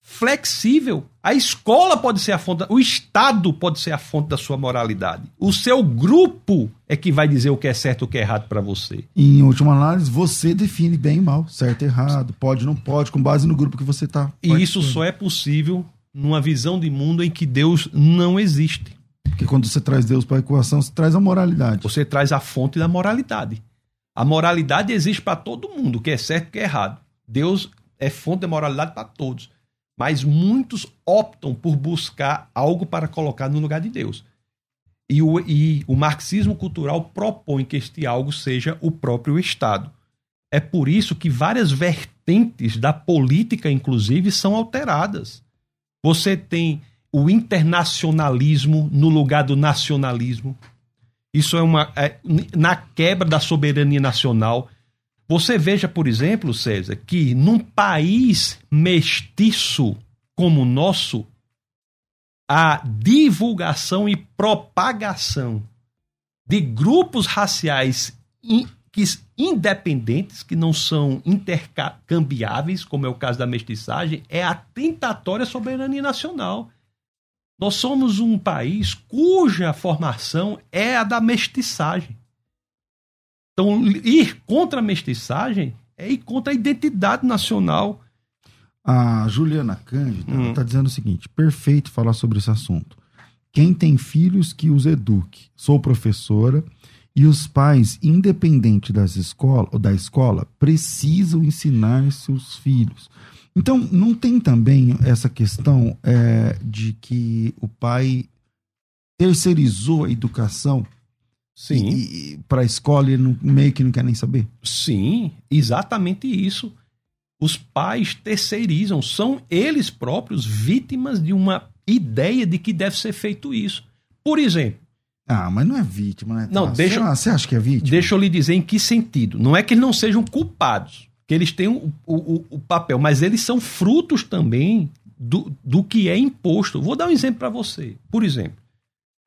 flexível. A escola pode ser a fonte, o Estado pode ser a fonte da sua moralidade. O seu grupo é que vai dizer o que é certo e o que é errado para você. E, em última análise, você define bem e mal, certo e errado, pode ou não pode, com base no grupo que você está. E isso só é possível numa visão de mundo em que Deus não existe. Porque quando você traz Deus para a equação, você traz a moralidade. Você traz a fonte da moralidade. A moralidade existe para todo mundo, o que é certo e o que é errado. Deus é fonte de moralidade para todos. Mas muitos optam por buscar algo para colocar no lugar de Deus. E o marxismo cultural propõe que este algo seja o próprio Estado. É por isso que várias vertentes da política, inclusive, são alteradas. Você tem o internacionalismo no lugar do nacionalismo. Isso é na quebra da soberania nacional. Você veja, por exemplo, César, que num país mestiço como o nosso, a divulgação e propagação de grupos raciais independentes, que não são intercambiáveis, como é o caso da mestiçagem, é atentatória à soberania nacional. Nós somos um país cuja formação é a da mestiçagem. Então, ir contra a mestiçagem é ir contra a identidade nacional. A Juliana Cândida está dizendo o seguinte: perfeito falar sobre esse assunto. Quem tem filhos que os eduque. Sou professora e os pais, independente da escola, precisam ensinar seus filhos. Então, não tem também essa questão de que o pai terceirizou a educação para a escola e ele meio que não quer nem saber? Sim, exatamente isso. Os pais terceirizam, são eles próprios vítimas de uma ideia de que deve ser feito isso. Por exemplo... Ah, mas não é vítima, né? Não, você acha que é vítima? Deixa eu lhe dizer em que sentido. Não é que eles não sejam culpados, que eles têm o papel, mas eles são frutos também do que é imposto. Vou dar um exemplo para você. Por exemplo,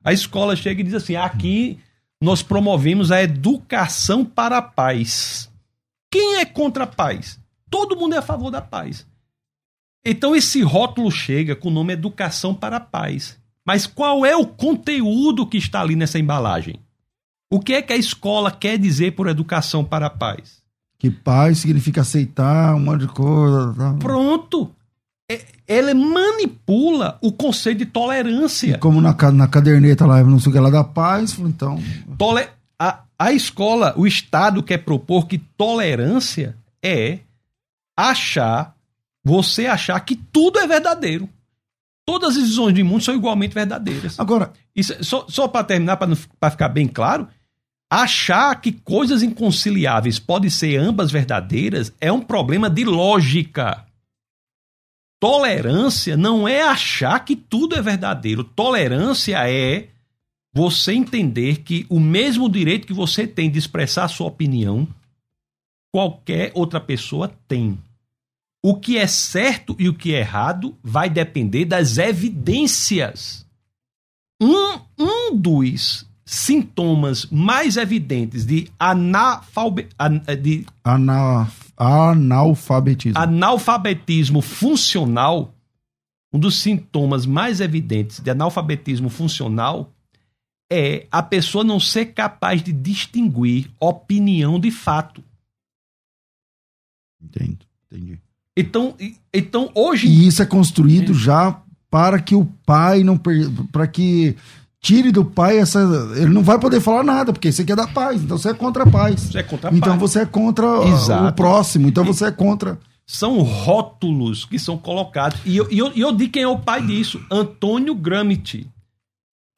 a escola chega e diz assim: aqui nós promovemos a educação para a paz. Quem é contra a paz? Todo mundo é a favor da paz. Então esse rótulo chega com o nome Educação para a Paz. Mas qual é o conteúdo que está ali nessa embalagem? O que é que a escola quer dizer por Educação para a Paz? Que paz significa aceitar um monte de coisa. Pronto. Ela manipula o conceito de tolerância. E como na caderneta lá, não sei o que lá da paz, então... A escola, o Estado quer propor que tolerância é você achar que tudo é verdadeiro. Todas as visões do mundo são igualmente verdadeiras. Agora, isso, só para terminar, para ficar bem claro... Achar que coisas inconciliáveis podem ser ambas verdadeiras é um problema de lógica. Tolerância não é achar que tudo é verdadeiro. Tolerância é você entender que o mesmo direito que você tem de expressar a sua opinião, qualquer outra pessoa tem. O que é certo e o que é errado vai depender das evidências. Um dos sintomas mais evidentes de analfabetismo funcional, um dos sintomas mais evidentes de analfabetismo funcional é a pessoa não ser capaz de distinguir opinião de fato. Entendi. Então hoje... E isso é construído já para que o pai não... para que... Tire do pai essa... Ele não vai poder falar nada, porque você quer dar paz. Então você é contra a paz. Então você é contra o próximo. Então você é contra... São rótulos que são colocados. E eu digo quem é o pai disso. Antônio Gramsci.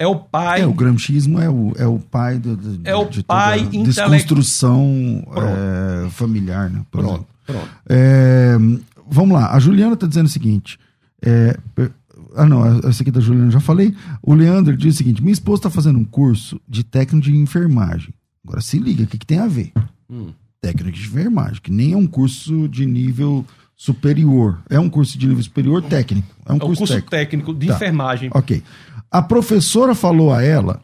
É o pai... o gramscismo é o pai de toda a desconstrução familiar, né? Pronto. Vamos lá. A Juliana está dizendo o seguinte... essa aqui da Juliana já falei. O Leandro diz o seguinte: minha esposa está fazendo um curso de técnico de enfermagem. Agora se liga, o que tem a ver? Técnico de enfermagem, que nem é um curso de nível superior. É um curso de nível superior técnico. É um curso técnico de enfermagem. Ok. A professora falou a ela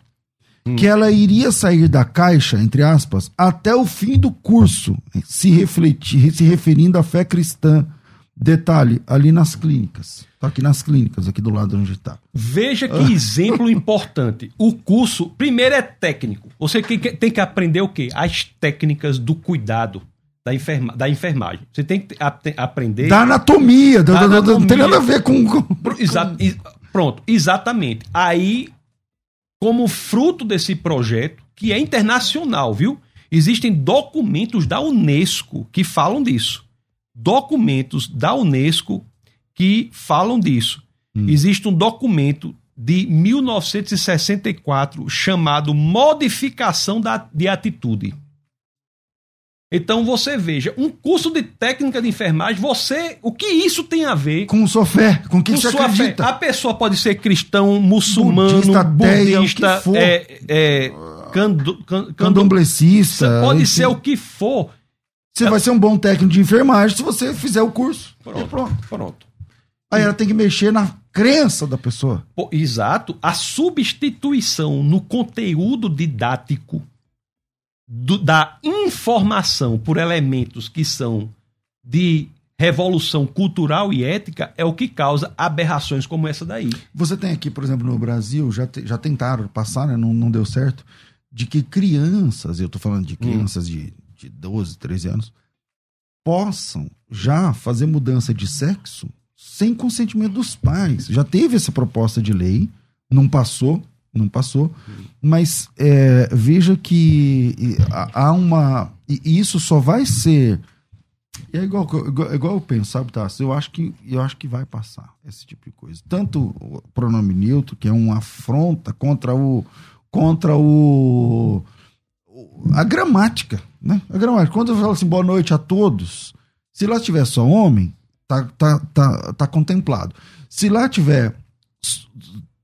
que ela iria sair da caixa, entre aspas, até o fim do curso, se referindo à fé cristã. Detalhe, ali nas clínicas. Tá aqui nas clínicas, aqui do lado onde está. Veja que exemplo importante. O curso, primeiro é técnico. Você tem que aprender o quê? As técnicas do cuidado da enfermagem. Você tem que aprender... Da anatomia. Não tem nada a ver com... Pronto, exatamente. Aí, como fruto desse projeto, que é internacional, viu? Existem documentos da Unesco que falam disso. documentos da Unesco que falam disso. Existe um documento de 1964 chamado Modificação de Atitude. Então você veja, um curso de técnica de enfermagem, o que isso tem a ver com sua fé, com que você acredita? Fé. A pessoa pode ser cristão, muçulmano, budista, candomblecista, pode ser o que for. Você vai ser um bom técnico de enfermagem se você fizer o curso. Pronto. Aí ela tem que mexer na crença da pessoa. Exato. A substituição no conteúdo didático da informação por elementos que são de revolução cultural e ética é o que causa aberrações como essa daí. Você tem aqui, por exemplo, no Brasil, já tentaram passar, né? Não deu certo, de que crianças, eu estou falando de crianças de 12, 13 anos, possam já fazer mudança de sexo sem consentimento dos pais. Já teve essa proposta de lei, não passou, mas veja que há uma... E isso só vai ser... E é igual eu penso, sabe, Tassos? Eu acho que vai passar esse tipo de coisa. Tanto o pronome neutro, que é uma afronta contra a gramática, né? A gramática. Quando eu falo assim, boa noite a todos, se lá tiver só homem, tá contemplado. Se lá tiver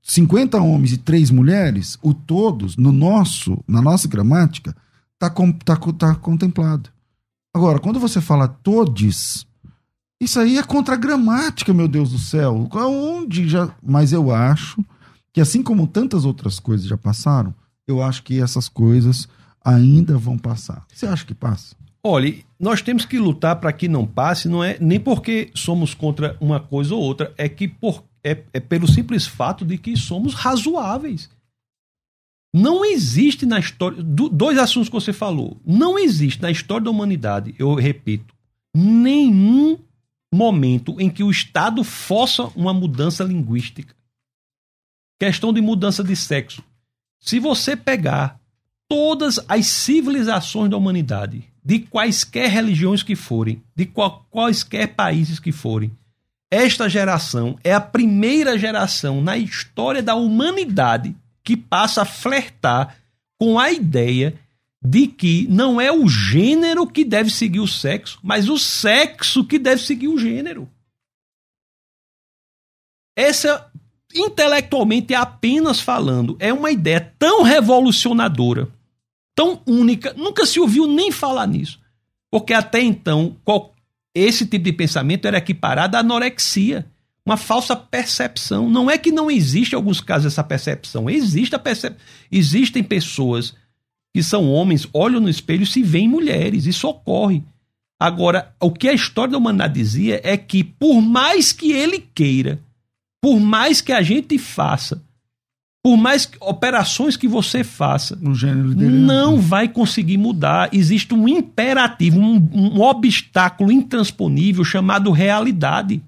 50 homens e 3 mulheres, o todos, na nossa gramática, tá contemplado. Agora, quando você fala todes, isso aí é contra a gramática, meu Deus do céu. Mas eu acho que, assim como tantas outras coisas já passaram, eu acho que essas coisas ainda vão passar. Você acha que passa? Olha, nós temos que lutar para que não passe, não é nem porque somos contra uma coisa ou outra, é pelo simples fato de que somos razoáveis. Não existe na história... Dois assuntos que você falou. Não existe na história da humanidade, eu repito, nenhum momento em que o Estado força uma mudança linguística. Questão de mudança de sexo. Se você pegar todas as civilizações da humanidade, de quaisquer religiões que forem, de quaisquer países que forem, esta geração é a primeira geração na história da humanidade que passa a flertar com a ideia de que não é o gênero que deve seguir o sexo, mas o sexo que deve seguir o gênero. Essa, intelectualmente, apenas falando, é uma ideia tão revolucionadora, tão única, nunca se ouviu nem falar nisso. Porque até então, esse tipo de pensamento era equiparado à anorexia, uma falsa percepção. Não é que não existe, em alguns casos, essa percepção. Existem pessoas que são homens, olham no espelho e se veem mulheres. Isso ocorre. Agora, o que a história da humanidade dizia é que, por mais que ele queira, por mais que a gente faça, por mais que operações que você faça, no gênero dele, não vai conseguir mudar. Existe um imperativo, um obstáculo intransponível chamado realidade.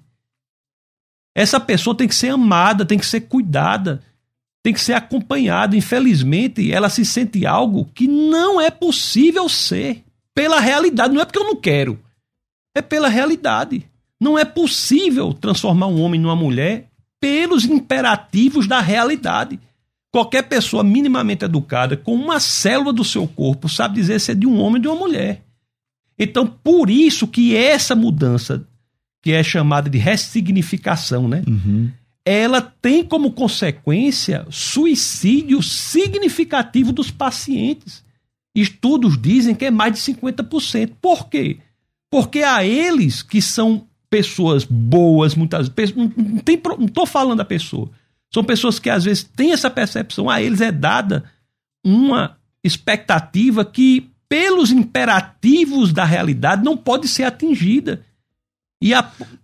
Essa pessoa tem que ser amada, tem que ser cuidada, tem que ser acompanhada. Infelizmente, ela se sente algo que não é possível ser pela realidade. Não é porque eu não quero, é pela realidade. Não é possível transformar um homem numa mulher pelos imperativos da realidade. Qualquer pessoa minimamente educada, com uma célula do seu corpo, sabe dizer se é de um homem ou de uma mulher. Então, por isso que essa mudança, que é chamada de ressignificação, né? Ela tem como consequência suicídio significativo dos pacientes. Estudos dizem que é mais de 50%. Por quê? Porque a eles, que são pessoas boas, muitas vezes, não estou falando da pessoa, são pessoas que às vezes têm essa percepção, a eles é dada uma expectativa que, pelos imperativos da realidade, não pode ser atingida.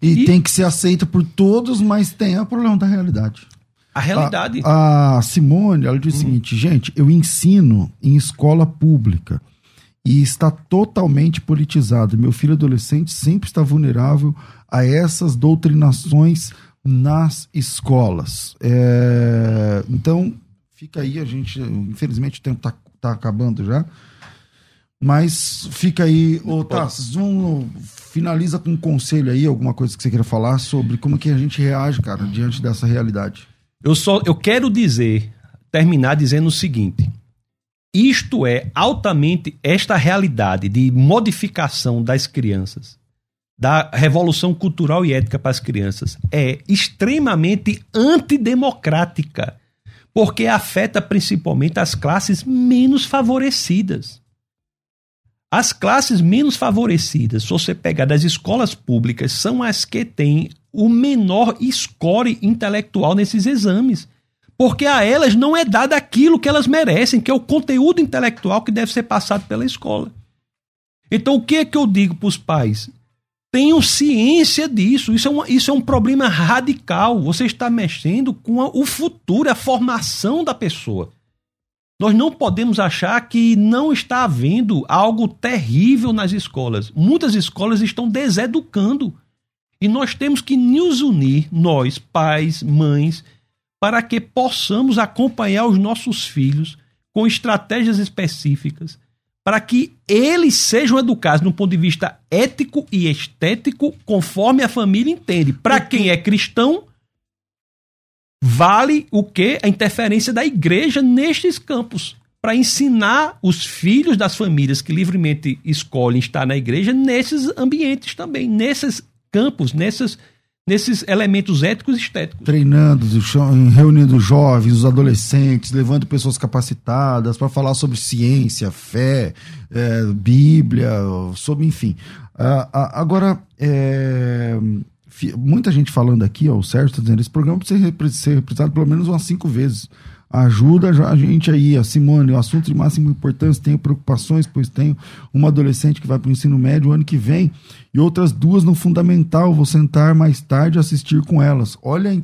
E tem que ser aceita por todos, mas tem o problema da realidade. A realidade. A Simone, ela diz o seguinte: gente, eu ensino em escola pública e está totalmente politizado. Meu filho adolescente sempre está vulnerável a essas doutrinações nas escolas. Então, fica aí, a gente, infelizmente o tempo está acabando já. Mas fica aí, ô Tassos, finaliza com um conselho aí, alguma coisa que você queira falar sobre como que a gente reage, cara, diante dessa realidade. Eu quero terminar dizendo o seguinte: isto é altamente, esta realidade de modificação das crianças, da revolução cultural e ética para as crianças, é extremamente antidemocrática, porque afeta principalmente as classes menos favorecidas. As classes menos favorecidas, se você pegar das escolas públicas, são as que têm o menor score intelectual nesses exames, porque a elas não é dado aquilo que elas merecem, que é o conteúdo intelectual que deve ser passado pela escola. Então, o que é que eu digo para os pais? Tenham ciência disso, isso é um problema radical. Você está mexendo com o futuro, a formação da pessoa. Nós não podemos achar que não está havendo algo terrível nas escolas. Muitas escolas estão deseducando. E nós temos que nos unir, nós, pais, mães, para que possamos acompanhar os nossos filhos com estratégias específicas, para que eles sejam educados no ponto de vista ético e estético, conforme a família entende. Para quem é cristão, vale o quê? A interferência da igreja nestes campos, para ensinar os filhos das famílias que livremente escolhem estar na igreja nesses ambientes também, nesses campos, nesses elementos éticos e estéticos. Treinando, reunindo jovens, os adolescentes, levando pessoas capacitadas para falar sobre ciência, fé, Bíblia, sobre, enfim. Agora, muita gente falando aqui, ó, o Sérgio está dizendo, esse programa precisa ser reprisado pelo menos umas 5 vezes. Ajuda a gente aí, a Simone, o assunto de máxima importância, tenho preocupações, pois tenho uma adolescente que vai para o ensino médio ano que vem e outras 2 no fundamental, vou sentar mais tarde e assistir com elas. Olha,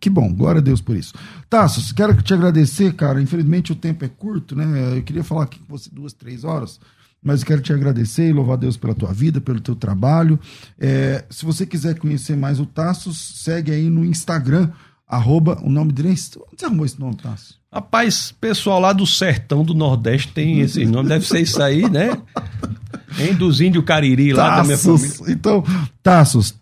que bom, glória a Deus por isso. Tassos, quero te agradecer, cara, infelizmente o tempo é curto, né, eu queria falar aqui com você 2, 3 horas, mas eu quero te agradecer e louvar Deus pela tua vida, pelo teu trabalho. Se você quiser conhecer mais o Tassos, segue aí no Instagram, @ o nome dele. Onde você arrumou esse nome, Tassos? Rapaz, pessoal lá do sertão do Nordeste tem esse nome, deve ser isso aí, né? Hein, dos índios Cariri lá da minha família. Então, Tassos,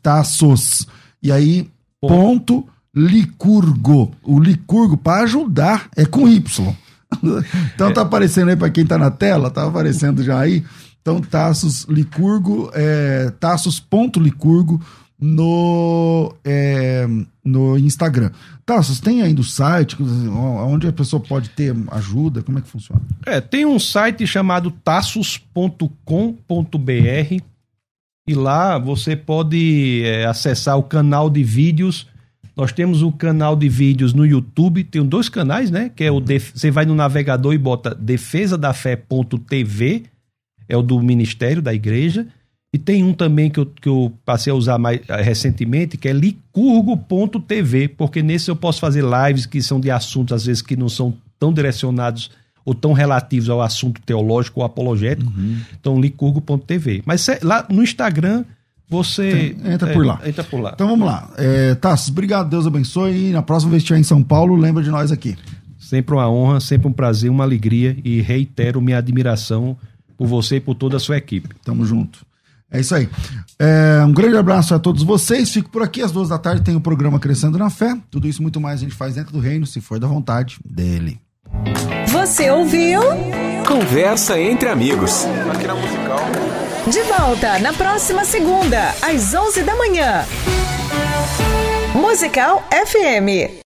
Tassos, Tassos, e aí, ponto Licurgo, o Licurgo para ajudar, é com Y. Então tá aparecendo aí pra quem tá na tela, tá aparecendo já aí. Então Tassos Licurgo, Tassos.Licurgo no Instagram. Tassos, tem ainda o site onde a pessoa pode ter ajuda? Como é que funciona? Tem um site chamado Tassos.com.br e lá você pode acessar o canal de vídeos. Nós temos um canal de vídeos no YouTube, tem 2 canais, né? Que é você vai no navegador e bota Defesadafé.tv, é o do Ministério da Igreja, e tem um também que eu passei a usar mais recentemente, que é Licurgo.tv, porque nesse eu posso fazer lives que são de assuntos, às vezes, que não são tão direcionados ou tão relativos ao assunto teológico ou apologético. Uhum. Então, Licurgo.tv. Mas lá no Instagram... Você entra por lá. Então vamos lá. Tassos, obrigado, Deus abençoe. E na próxima vez que estiver em São Paulo, lembra de nós aqui. Sempre uma honra, sempre um prazer, uma alegria. E reitero minha admiração por você e por toda a sua equipe. Tamo junto. É isso aí. Um grande abraço a todos vocês. Fico por aqui. Às 14h tem o programa Crescendo na Fé. Tudo isso e muito mais a gente faz dentro do reino, se for da vontade dele. Você ouviu? Conversa entre amigos. Aqui na musical. De volta na próxima segunda, às 11h. Musical FM.